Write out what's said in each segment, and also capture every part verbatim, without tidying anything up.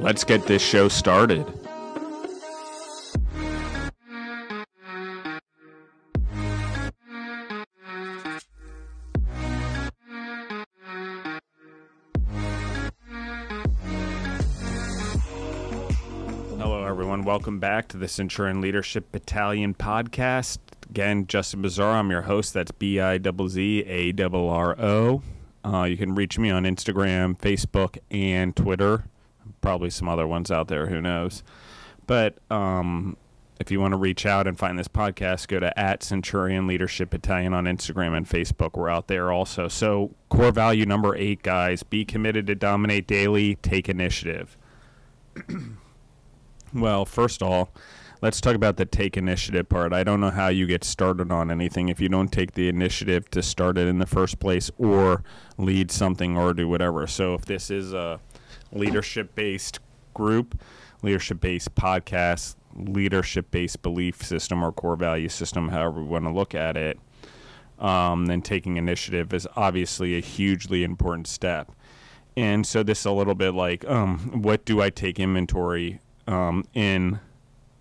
Let's get this show started. Welcome back to the Centurion Leadership Battalion podcast. Again, Justin Bizzarro, I'm your host. That's B I Z Z A R R O. Uh, you can reach me on Instagram, Facebook, and Twitter. Probably some other ones out there, who knows. But um, if you want to reach out and find this podcast, go to at Centurion Leadership Battalion on Instagram and Facebook. We're out there also. So core value number eight, guys, be committed to dominate daily, take initiative. Well, first of all, let's talk about the take initiative part. I don't know how you get started on anything if you don't take the initiative to start it in the first place or lead something or do whatever. So if this is a leadership-based group, leadership-based podcast, leadership-based belief system or core value system, however we want to look at it, um, then taking initiative is obviously a hugely important step. And so this is a little bit like, um, what do I take inventory of? Um, in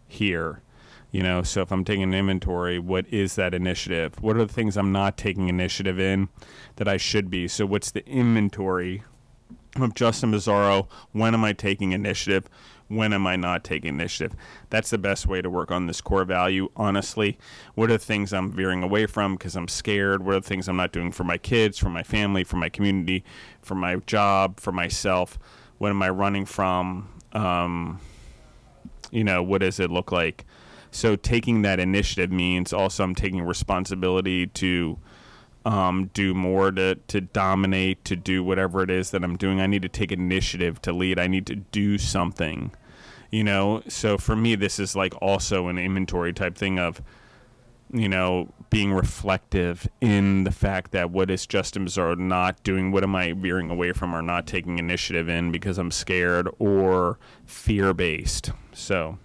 here, you know, so if I'm taking an inventory, what is that initiative? What are the things I'm not taking initiative in that I should be? So what's the inventory of Justin Bizzarro? When am I taking initiative? When am I not taking initiative? That's the best way to work on this core value, honestly. What are the things I'm veering away from because I'm scared? What are the things I'm not doing for my kids, for my family, for my community, for my job, for myself? What am I running from? Um... You know, what does it look like? So taking that initiative means also I'm taking responsibility to um, do more, to, to dominate, to do whatever it is that I'm doing. I need to take initiative to lead. I need to do something, you know. So for me, this is like also an inventory type thing of, you know, being reflective in the fact that what is Justin Bizzarro not doing? What am I veering away from or not taking initiative in because I'm scared or fear-based? So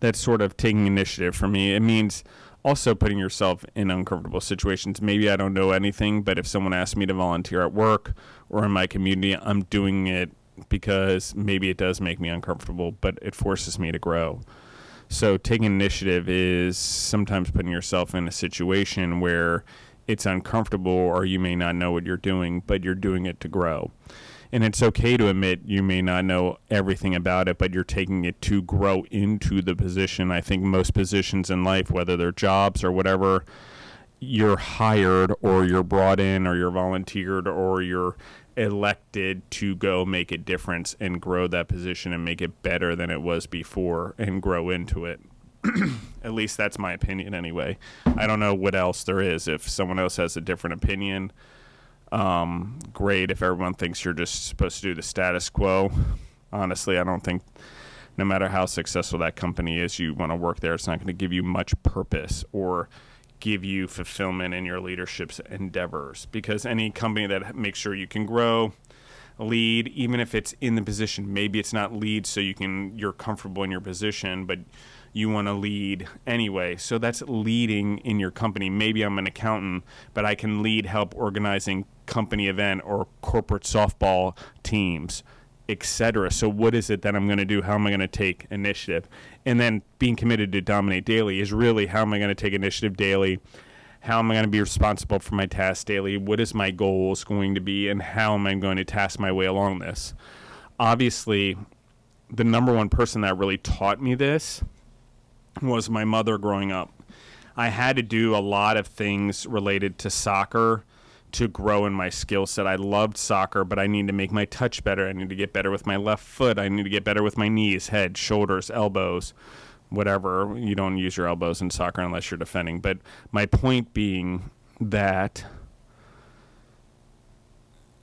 that's sort of taking initiative for me. It means also putting yourself in uncomfortable situations. Maybe I don't know anything, but if someone asks me to volunteer at work or in my community, I'm doing it because maybe it does make me uncomfortable, but it forces me to grow. So taking initiative is sometimes putting yourself in a situation where it's uncomfortable or you may not know what you're doing, but you're doing it to grow. And it's okay to admit you may not know everything about it, but you're taking it to grow into the position. I think most positions in life, whether they're jobs or whatever, you're hired or you're brought in or you're volunteered or you're elected to go make a difference and grow that position and make it better than it was before and grow into it. At least that's my opinion anyway. I don't know what else there is. If someone else has a different opinion, um, great. If everyone thinks you're just supposed to do the status quo, honestly, I don't think no matter how successful that company is, you want to work there. It's not going to give you much purpose or give you fulfillment in your leadership's endeavors, because any company that makes sure you can grow, lead, even if it's in the position, maybe it's not lead so you can, you're comfortable in your position, but you want to lead anyway. So that's leading in your company. Maybe I'm an accountant, but I can lead, help organizing company event or corporate softball teams, et cetera. So what is it that I'm going to do? How am I going to take initiative? And then being committed to dominate daily is really how am I going to take initiative daily? How am I going to be responsible for my tasks daily? What is my goals going to be? And how am I going to task my way along this? Obviously, the number one person that really taught me this was my mother growing up. I had to do a lot of things related to soccer to grow in my skill set. I loved soccer, but I need to make my touch better. I need to get better with my left foot. I need to get better with my knees, head, shoulders, elbows, whatever. You don't use your elbows in soccer unless you're defending. But my point being that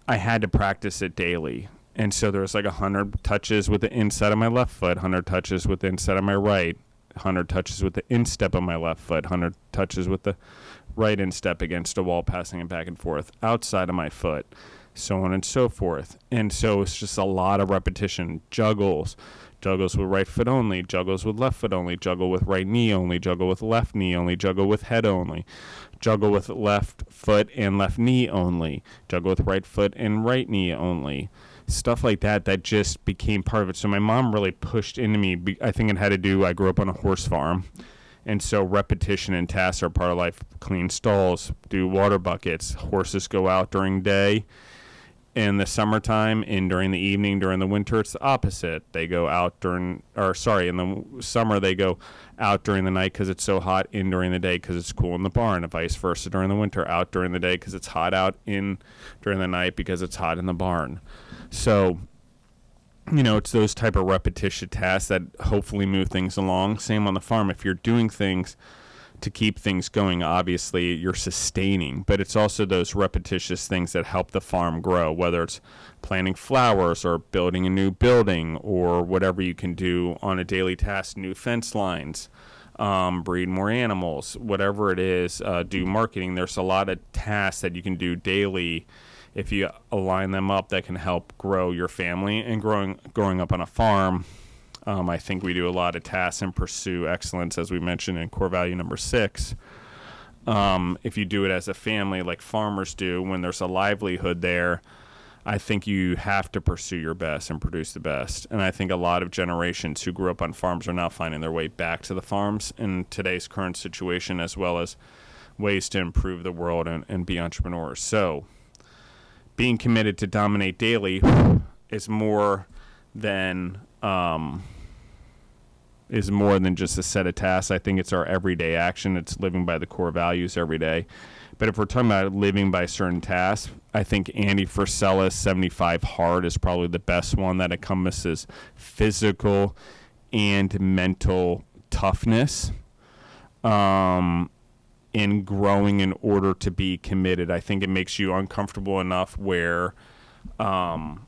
I had to practice it daily. And so there was like one hundred touches with the inside of my left foot, one hundred touches with the inside of my right, one hundred touches with the instep of my left foot, one hundred touches with the right instep against a wall, passing it back and forth, outside of my foot, so on and so forth. And so it's just a lot of repetition, juggles, juggles with right foot only, juggles with left foot only, juggle with right knee only, juggle with left knee only, juggle with head only, juggle with left foot and left knee only, juggle with right foot and right knee only. Stuff like that that just became part of it. So my mom really pushed into me. I think it had to do, I grew up on a horse farm, and so repetition and tasks are part of life. Clean stalls, do water buckets, horses go out during day in the summertime, and during the evening, during the winter, it's the opposite. They go out during, or sorry, in the summer they go out during the night because it's so hot, in during the day because it's cool in the barn, and vice versa during the winter, out during the day because it's hot out, in during the night because it's hot in the barn. So, you know, it's those type of repetition tasks that hopefully move things along. Same on the farm. If you're doing things to keep things going, obviously you're sustaining, but it's also those repetitious things that help the farm grow, whether it's planting flowers or building a new building or whatever you can do on a daily task, new fence lines, um, breed more animals, whatever it is, uh, do marketing. There's a lot of tasks that you can do daily if you align them up that can help grow your family. And growing, growing up on a farm, Um, I think we do a lot of tasks and pursue excellence, as we mentioned in core value number six. Um, if you do it as a family, like farmers do, when there's a livelihood there, I think you have to pursue your best and produce the best. And I think a lot of generations who grew up on farms are now finding their way back to the farms in today's current situation, as well as ways to improve the world and, and be entrepreneurs. So being committed to dominate daily is more than... Um, is more than just a set of tasks. I think it's our everyday action. It's living by the core values every day. But if we're talking about living by certain tasks, I think Andy Frisella's seventy-five Hard is probably the best one that encompasses physical and mental toughness um, in growing in order to be committed. I think it makes you uncomfortable enough where... Um,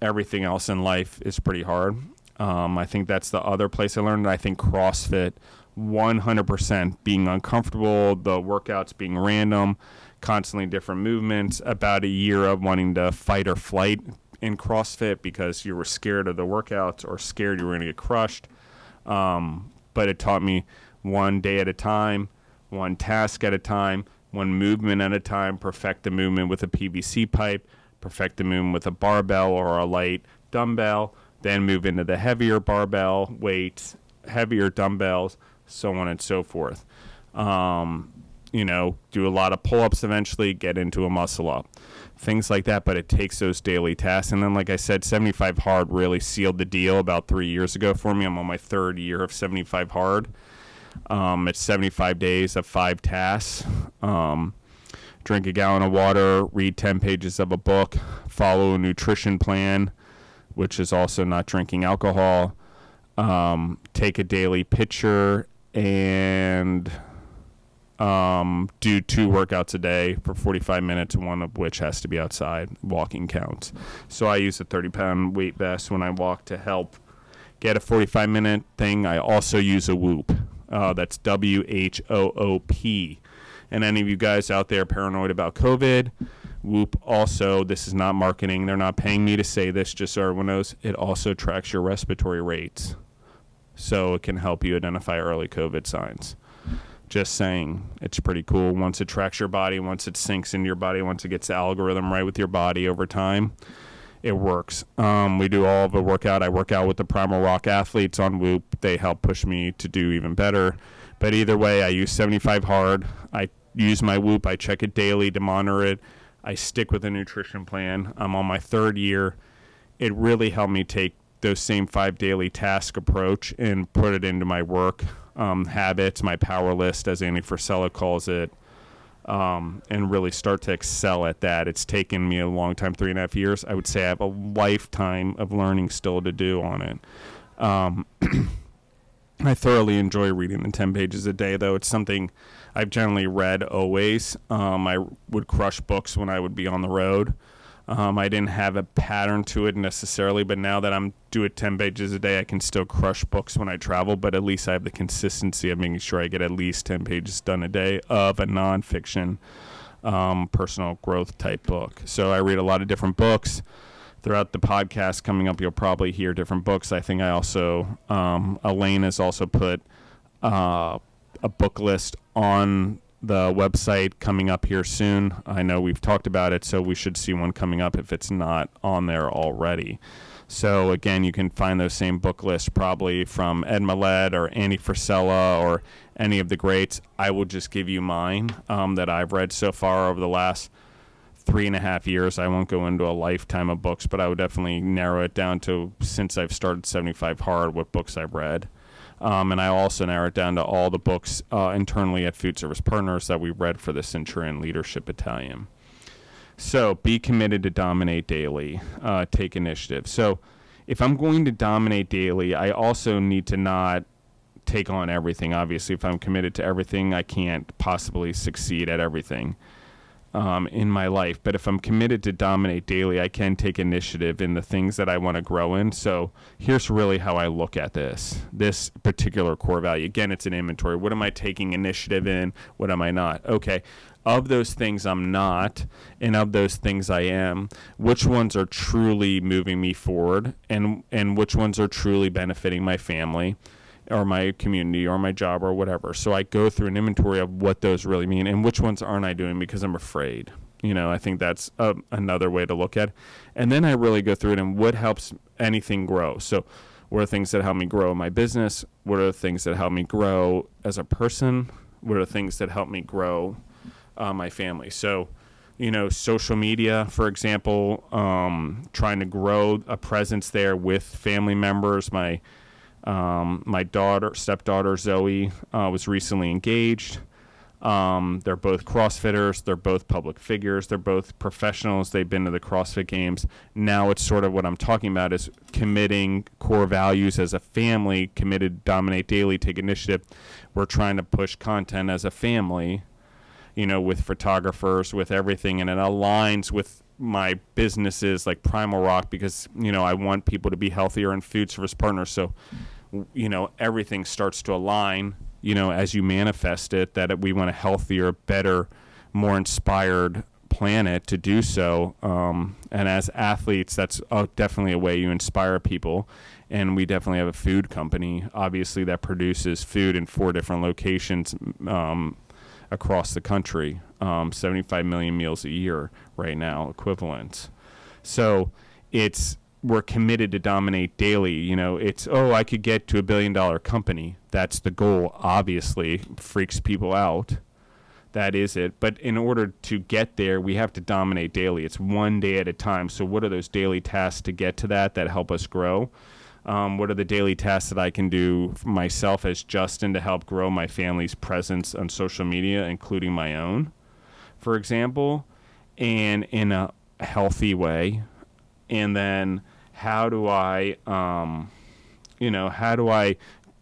everything else in life is pretty hard. Um, I think that's the other place I learned. I think CrossFit, one hundred percent, being uncomfortable, the workouts being random, constantly different movements, about a year of wanting to fight or flight in CrossFit because you were scared of the workouts or scared you were going to get crushed. Um, but it taught me one day at a time, one task at a time, one movement at a time, perfect the movement with a P V C pipe, perfect the movement with a barbell or a light dumbbell, then move into the heavier barbell weights, heavier dumbbells, so on and so forth. Um, you know, do a lot of pull-ups eventually, get into a muscle-up, things like that, but it takes those daily tasks. And then, like I said, seventy-five Hard really sealed the deal about three years ago for me. I'm on my third year of seventy-five Hard. Um, it's seventy-five days of five tasks. Um, drink a gallon of water, read ten pages of a book, follow a nutrition plan, which is also not drinking alcohol, um, take a daily picture, and um, do two workouts a day for forty-five minutes, one of which has to be outside. Walking counts. So I use a thirty-pound weight vest when I walk to help get a forty-five-minute thing. I also use a Whoop. Uh, that's W H O O P. And any of you guys out there paranoid about COVID, Whoop also, this is not marketing. They're not paying me to say this, just so everyone knows, it also tracks your respiratory rates. So it can help you identify early COVID signs. Just saying, it's pretty cool. Once it tracks your body, once it sinks into your body, once it gets the algorithm right with your body over time, it works. Um, we do all of the workout. I work out with the Primal Rock athletes on Whoop. They help push me to do even better. But either way, I use seventy-five Hard. I use my Whoop. I check it daily to monitor it. I stick with a nutrition plan. I'm on my third year. It really helped me take those same five daily task approach and put it into my work um, habits, my power list, as Andy Frisella calls it, um, and really start to excel at that. It's taken me a long time, three and a half years. I would say I have a lifetime of learning still to do on it. Um, I thoroughly enjoy reading the ten pages a day, though. It's something I've generally read always. Um, I would crush books when I would be on the road. Um, I didn't have a pattern to it necessarily, but now that I'm do it ten pages a day, I can still crush books when I travel, but at least I have the consistency of making sure I get at least ten pages done a day of a nonfiction um, personal growth type book. So I read a lot of different books. Throughout the podcast coming up, you'll probably hear different books. I think I also, um, Elaine has also put uh, a book list on the website coming up here soon. I know we've talked about it, so we should see one coming up if it's not on there already. So again, you can find those same book lists probably from Ed Mylett or Andy Frisella or any of the greats. I will just give you mine um, that I've read so far over the last three and a half years. I won't go into a lifetime of books, but I would definitely narrow it down to, since I've started seventy-five hard, what books I've read. Um, and I also narrow it down to all the books uh, internally at Food Service Partners that we read for the Centurion Leadership Battalion. So be committed to dominate daily, uh, take initiative. So if I'm going to dominate daily, I also need to not take on everything. Obviously, if I'm committed to everything, I can't possibly succeed at everything um, in my life. But if I'm committed to dominate daily, I can take initiative in the things that I want to grow in. So here's really how I look at this, this particular core value. Again, it's an inventory. What am I taking initiative in? What am I not? Okay. Of those things I'm not, and of those things I am, which ones are truly moving me forward, and and which ones are truly benefiting my family or my community or my job or whatever. So I go through an inventory of what those really mean and which ones aren't I doing because I'm afraid. You know, I think that's a, another way to look at it. And then I really go through it and what helps anything grow. So what are things that help me grow my business? What are the things that help me grow as a person? What are the things that help me grow Uh, my family? So, you know, social media, for example, um, trying to grow a presence there with family members. My um, my daughter, stepdaughter Zoe, uh, was recently engaged. Um, they're both CrossFitters. They're both public figures. They're both professionals. They've been to the CrossFit Games. Now it's sort of what I'm talking about is committing core values as a family, committed, dominate daily, take initiative. We're trying to push content as a family, you know, with photographers, with everything, and it aligns with my businesses like Primal Rock because, you know, I want people to be healthier and Food Service Partners. So, you know, everything starts to align, you know, as you manifest it, that we want a healthier, better, more inspired planet to do so. Um, and as athletes, that's oh, definitely a way you inspire people. And we definitely have a food company, obviously, that produces food in four different locations, um, across the country, um, seventy-five million meals a year right now, equivalent. So it's, we're committed to dominate daily. You know, it's, oh, I could get to a billion dollar company. That's the goal, obviously. Freaks people out. That is it. But in order to get there, we have to dominate daily. It's one day at a time. So what are those daily tasks to get to that that help us grow? Um, what are the daily tasks that I can do for myself as Justin to help grow my family's presence on social media, including my own, for example, and in a healthy way? And then how do I, um, you know, how do I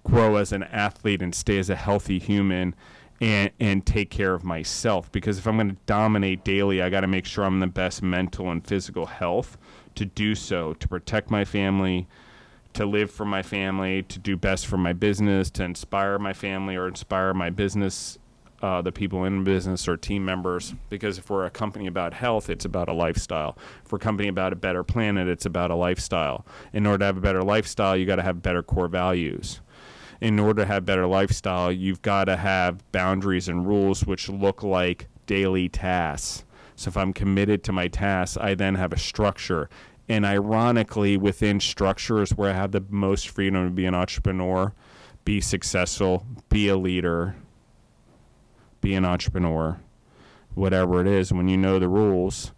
grow as an athlete and stay as a healthy human and, and take care of myself? Because if I'm going to dominate daily, I got to make sure I'm in the best mental and physical health to do so, to protect my family, to live for my family, to do best for my business, to inspire my family or inspire my business, uh, the people in business or team members. Because if we're a company about health, it's about a lifestyle. If we're a company about a better planet, it's about a lifestyle. In order to have a better lifestyle, you got to have better core values. In order to have better lifestyle, you've got to have boundaries and rules which look like daily tasks. So if I'm committed to my tasks, I then have a structure. And ironically, within structure is where I have the most freedom to be an entrepreneur, be successful, be a leader, be an entrepreneur, whatever it is. When you know the rules,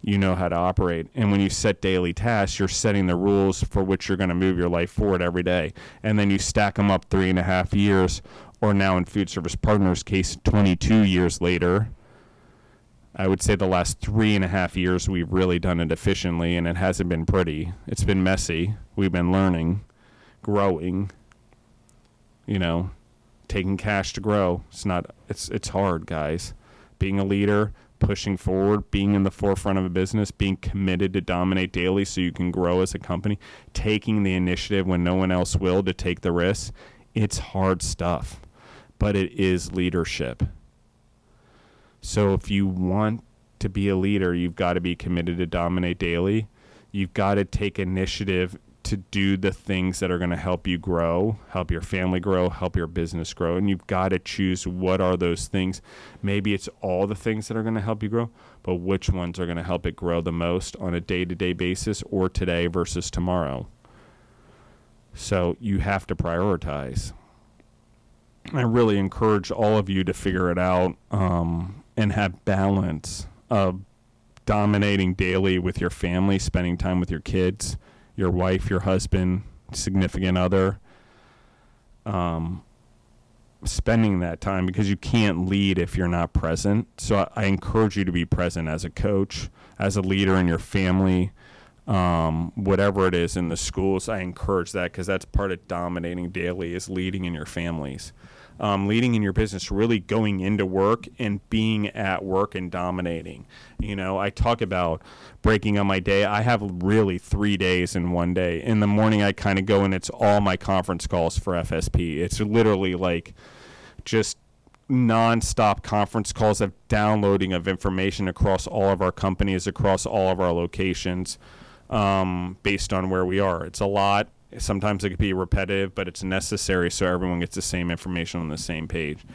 you know how to operate. And when you set daily tasks, you're setting the rules for which you're going to move your life forward every day. And then you stack them up three and a half years, or now in Food Service Partners' case, twenty-two years later. I would say the last three and a half years we've really done it efficiently, and it hasn't been pretty. It's been messy. We've been learning, growing, you know, taking cash to grow. It's not, it's, it's hard, guys. Being a leader, pushing forward, being in the forefront of a business, being committed to dominate daily so you can grow as a company, taking the initiative when no one else will, to take the risks. It's hard stuff, but it is leadership. So if you want to be a leader, you've got to be committed to dominate daily. You've got to take initiative to do the things that are going to help you grow, help your family grow, help your business grow. And you've got to choose what are those things. Maybe it's all the things that are going to help you grow, but which ones are going to help it grow the most on a day-to-day basis, or today versus tomorrow. So you have to prioritize. I really encourage all of you to figure it out um, and have balance of dominating daily with your family, spending time with your kids, your wife, your husband, significant other, um, spending that time, because you can't lead if you're not present. So I, I encourage you to be present as a coach, as a leader in your family, um, whatever it is, in the schools. I encourage that, because that's part of dominating daily, is leading in your families, um, leading in your business, really going into work and being at work and dominating. You know, I talk about breaking up my day. I have really three days in one day. In the morning, I kind of go and it's all my conference calls for F S P. It's literally like just nonstop conference calls of downloading of information across all of our companies, across all of our locations, um, based on where we are. It's a lot. Sometimes it could be repetitive, but it's necessary so everyone gets the same information on the same page.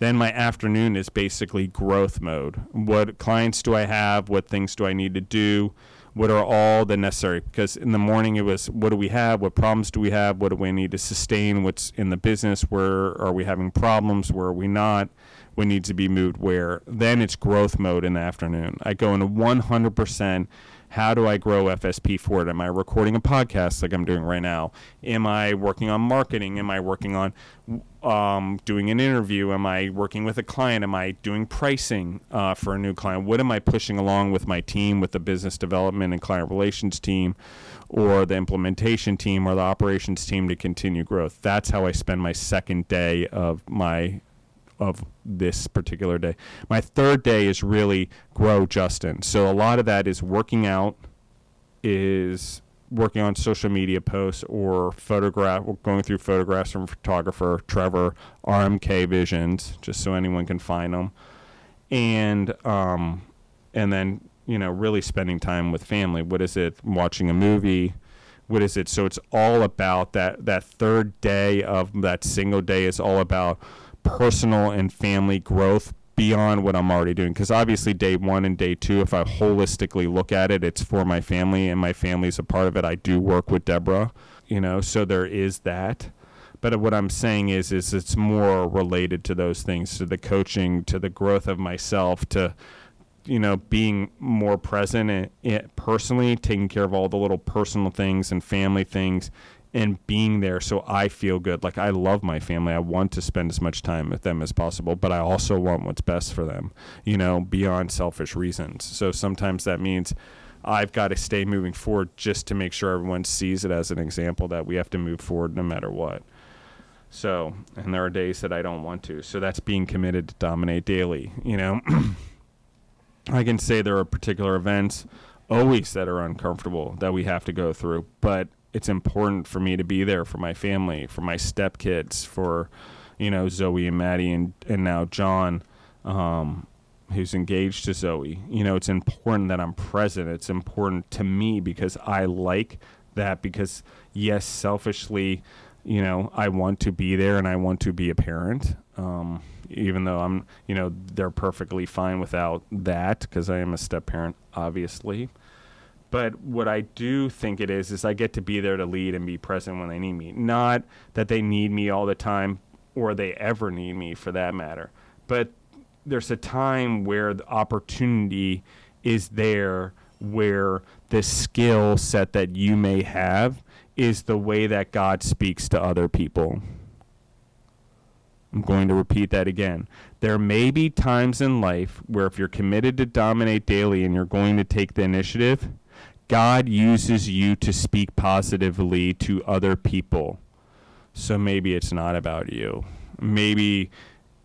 Then my afternoon is basically growth mode. What clients do I have? What things do I need to do? What are all the necessary? Because in the morning it was, what do we have? What problems do we have? What do we need to sustain? What's in the business? Where are we having problems? Where are we not? What needs to be moved where? Then it's growth mode in the afternoon. I go into one hundred percent. How do I grow F S P forward? Am I recording a podcast like I'm doing right now? Am I working on marketing? Am I working on um, doing an interview? Am I working with a client? Am I doing pricing uh, for a new client? What am I pushing along with my team, with the business development and client relations team, or the implementation team, or the operations team, to continue growth? That's how I spend my second day of my of this particular day. My third day is really grow Justin. So a lot of that is working out, is working on social media posts, or photograph, or going through photographs from photographer Trevor R M K Visions, just so anyone can find them. And um, and then, you know, really spending time with family. What is it? Watching a movie. What is it? So it's all about that. That third day of that single day is all about personal and family growth beyond what I'm already doing. Because obviously day one and day two, if I holistically look at it, it's for my family, and my family's a part of it. I do work with Deborah, you know, so there is that. But what I'm saying is, is it's more related to those things, to the coaching, to the growth of myself, to, you know, being more present and, and personally, taking care of all the little personal things and family things, and being there so I feel good. Like, I love my family. I want to spend as much time with them as possible, but I also want what's best for them, you know, beyond selfish reasons. So sometimes that means I've got to stay moving forward just to make sure everyone sees it as an example that we have to move forward no matter what. So, and there are days that I don't want to. So that's being committed to dominate daily, you know. I can say there are particular events always that are uncomfortable that we have to go through, but it's important for me to be there for my family, for my stepkids, for, you know, Zoe and Maddie, and, and now John, um, who's engaged to Zoe. You know, it's important that I'm present. It's important to me because I like that, because, yes, selfishly, you know, I want to be there and I want to be a parent, um, even though I'm, you know, they're perfectly fine without that, because I am a step parent, obviously. But what I do think it is, is I get to be there to lead and be present when they need me. Not that they need me all the time, or they ever need me for that matter. But there's a time where the opportunity is there, where the skill set that you may have is the way that God speaks to other people. I'm going to repeat that again. There may be times in life where, if you're committed to dominate daily and you're going to take the initiative, God uses you to speak positively to other people. So maybe it's not about you. Maybe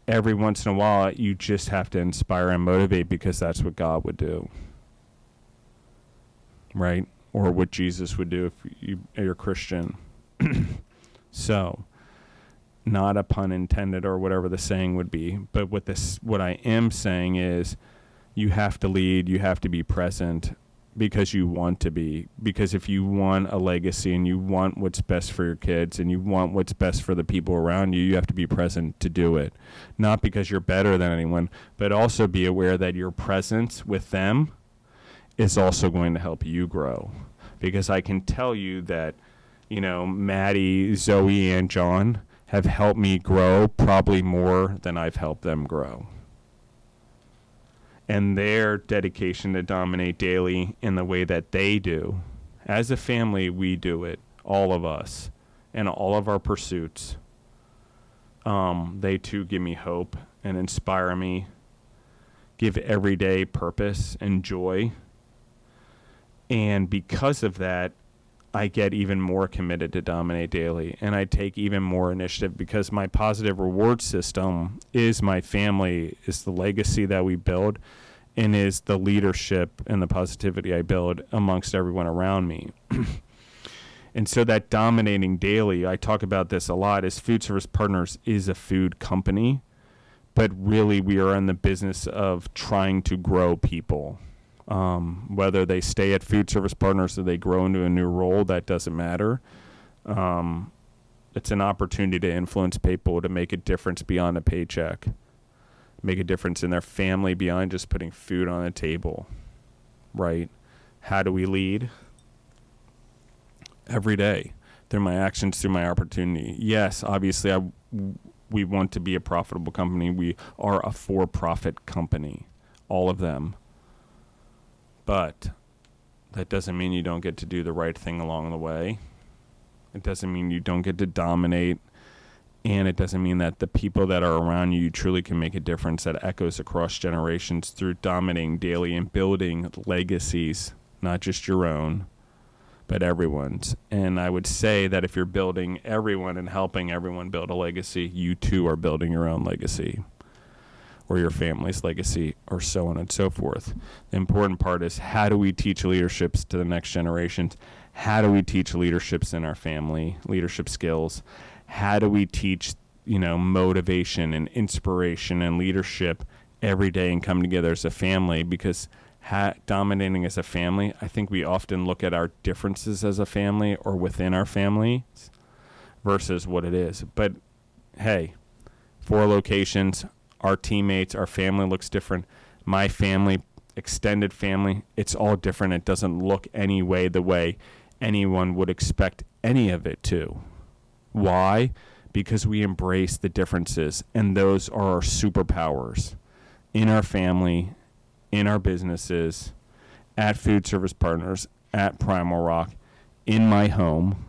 every once in a while, you just have to inspire and motivate, because that's what God would do, right? Or what Jesus would do if you, you're a Christian. So, not a pun intended, or whatever the saying would be. But what this, what I am saying is, you have to lead, you have to be present, because you want to be. Because if you want a legacy and you want what's best for your kids and you want what's best for the people around you, you have to be present to do it. Not because you're better than anyone, but also be aware that your presence with them is also going to help you grow. Because I can tell you that, you know, Maddie, Zoe, and John have helped me grow probably more than I've helped them grow. And their dedication to dominate daily in the way that they do. As a family, we do it, all of us, and all of our pursuits. Um, they too give me hope and inspire me, give everyday purpose and joy. And because of that, I get even more committed to dominate daily, and I take even more initiative, because my positive reward system is my family, is the legacy that we build, and is the leadership and the positivity I build amongst everyone around me. And so that dominating daily, I talk about this a lot, is Food Service Partners is a food company, but really we are in the business of trying to grow people. Um, whether they stay at Food Service Partners or they grow into a new role, that doesn't matter. Um, it's an opportunity to influence people, to make a difference beyond a paycheck, make a difference in their family beyond just putting food on the table, right? How do we lead? Every day, through my actions, through my opportunity. Yes, obviously, I, we want to be a profitable company. We are a for-profit company, all of them. But that doesn't mean you don't get to do the right thing along the way. It doesn't mean you don't get to dominate. And it doesn't mean that the people that are around you, you truly can make a difference that echoes across generations through dominating daily and building legacies, not just your own, but everyone's. And I would say that if you're building everyone and helping everyone build a legacy, you too are building your own legacy, or your family's legacy, or so on and so forth. The important part is, how do we teach leaderships to the next generations? How do we teach leaderships in our family, leadership skills? How do we teach, you know, motivation and inspiration and leadership every day and come together as a family? Because ha- dominating as a family, I think we often look at our differences as a family or within our family versus what it is. But hey, four locations, our teammates, our family looks different. My family, extended family, it's all different. It doesn't look any way the way anyone would expect any of it to. Why? Because we embrace the differences, and those are our superpowers in our family, in our businesses, at Food Service Partners, at Primal Rock, in my home.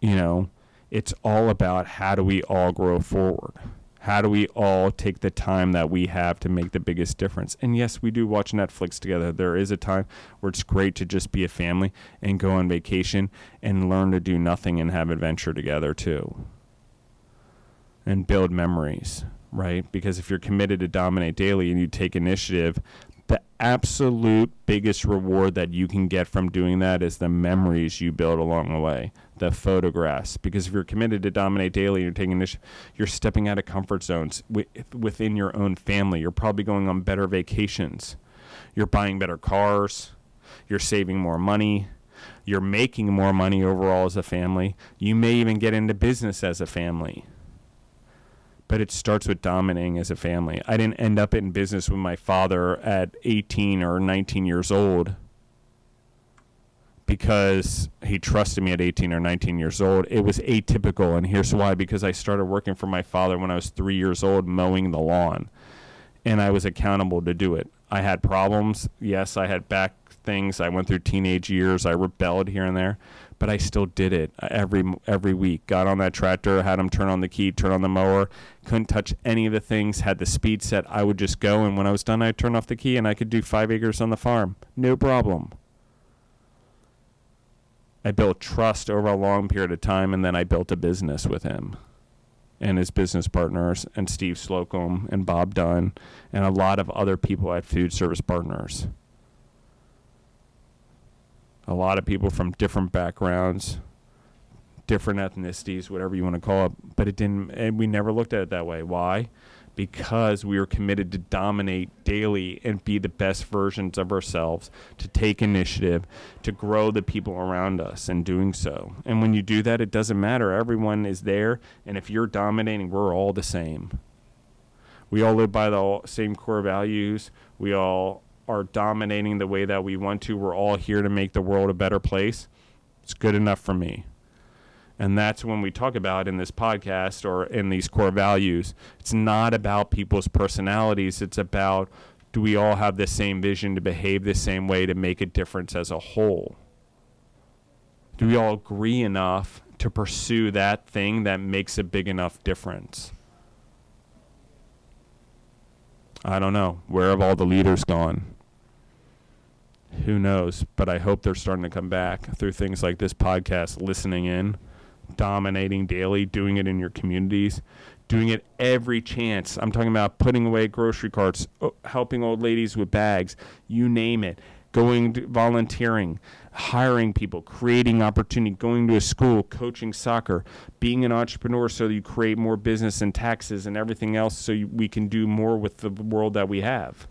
You know, it's all about, how do we all grow forward? How do we all take the time that we have to make the biggest difference? And yes, we do watch Netflix together. There is a time where it's great to just be a family and go on vacation and learn to do nothing and have adventure together too. And build memories, right? Because if you're committed to dominate daily and you take initiative, the absolute biggest reward that you can get from doing that is the memories you build along the way, the photographs. Because if you're committed to dominate daily, you're taking initiative, you're stepping out of comfort zones w- within your own family. You're probably going on better vacations. You're buying better cars. You're saving more money. You're making more money overall as a family. You may even get into business as a family. But it starts with dominating as a family. I didn't end up in business with my father at eighteen or nineteen years old because he trusted me at eighteen or nineteen years old. It was atypical, and here's why. Because I started working for my father when I was three years old, mowing the lawn, and I was accountable to do it. I had problems. Yes, I had back things. I went through teenage years. I rebelled here and there. But I still did it every every week. Got on that tractor, had him turn on the key, turn on the mower. Couldn't touch any of the things, had the speed set. I would just go, and when I was done, I'd turn off the key, and I could do five acres on the farm. No problem. I built trust over a long period of time, and then I built a business with him. and his business partners, and Steve Slocum and Bob Dunn, and a lot of other people at Food Service Partners. A lot of people from different backgrounds, different ethnicities, whatever you want to call it, but it didn't, and we never looked at it that way. Why? Because we were committed to dominate daily and be the best versions of ourselves, to take initiative, to grow the people around us in doing so. And when you do that, it doesn't matter. Everyone is there, and if you're dominating, we're all the same. We all live by the same core values. We all are dominating the way that we want to. We're all here to make the world a better place. It's good enough for me. And that's when we talk about in this podcast or in these core values. It's not about people's personalities. It's about, do we all have the same vision to behave the same way to make a difference as a whole? Do we all agree enough to pursue that thing that makes a big enough difference? I don't know. Where have all the leaders gone? Who knows? But I hope they're starting to come back through things like this podcast, listening in, dominating daily, doing it in your communities, doing it every chance. I'm talking about putting away grocery carts, helping old ladies with bags, you name it, going to volunteering, hiring people, creating opportunity, going to a school, coaching soccer, being an entrepreneur so that you create more business and taxes and everything else so you, we can do more with the world that we have.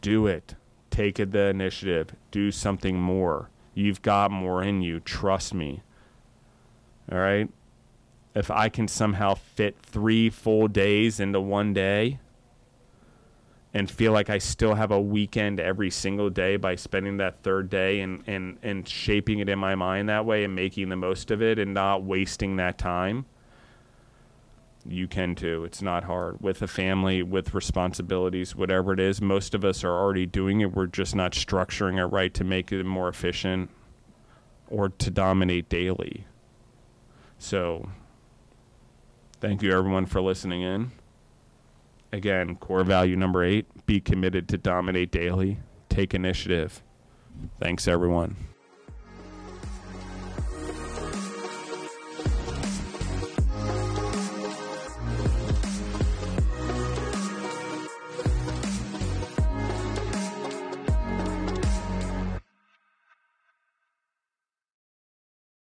Do it. Take the initiative. Do something more. You've got more in you. Trust me. All right. If I can somehow fit three full days into one day and feel like I still have a weekend every single day by spending that third day and, and, and shaping it in my mind that way and making the most of it and not wasting that time, you can too. It's not hard. With a family, with responsibilities, whatever it is, most of us are already doing it. We're just not structuring it right to make it more efficient or to dominate daily. So thank you, everyone, for listening in. Again, core value number eight, be committed to dominate daily. Take initiative. Thanks, everyone.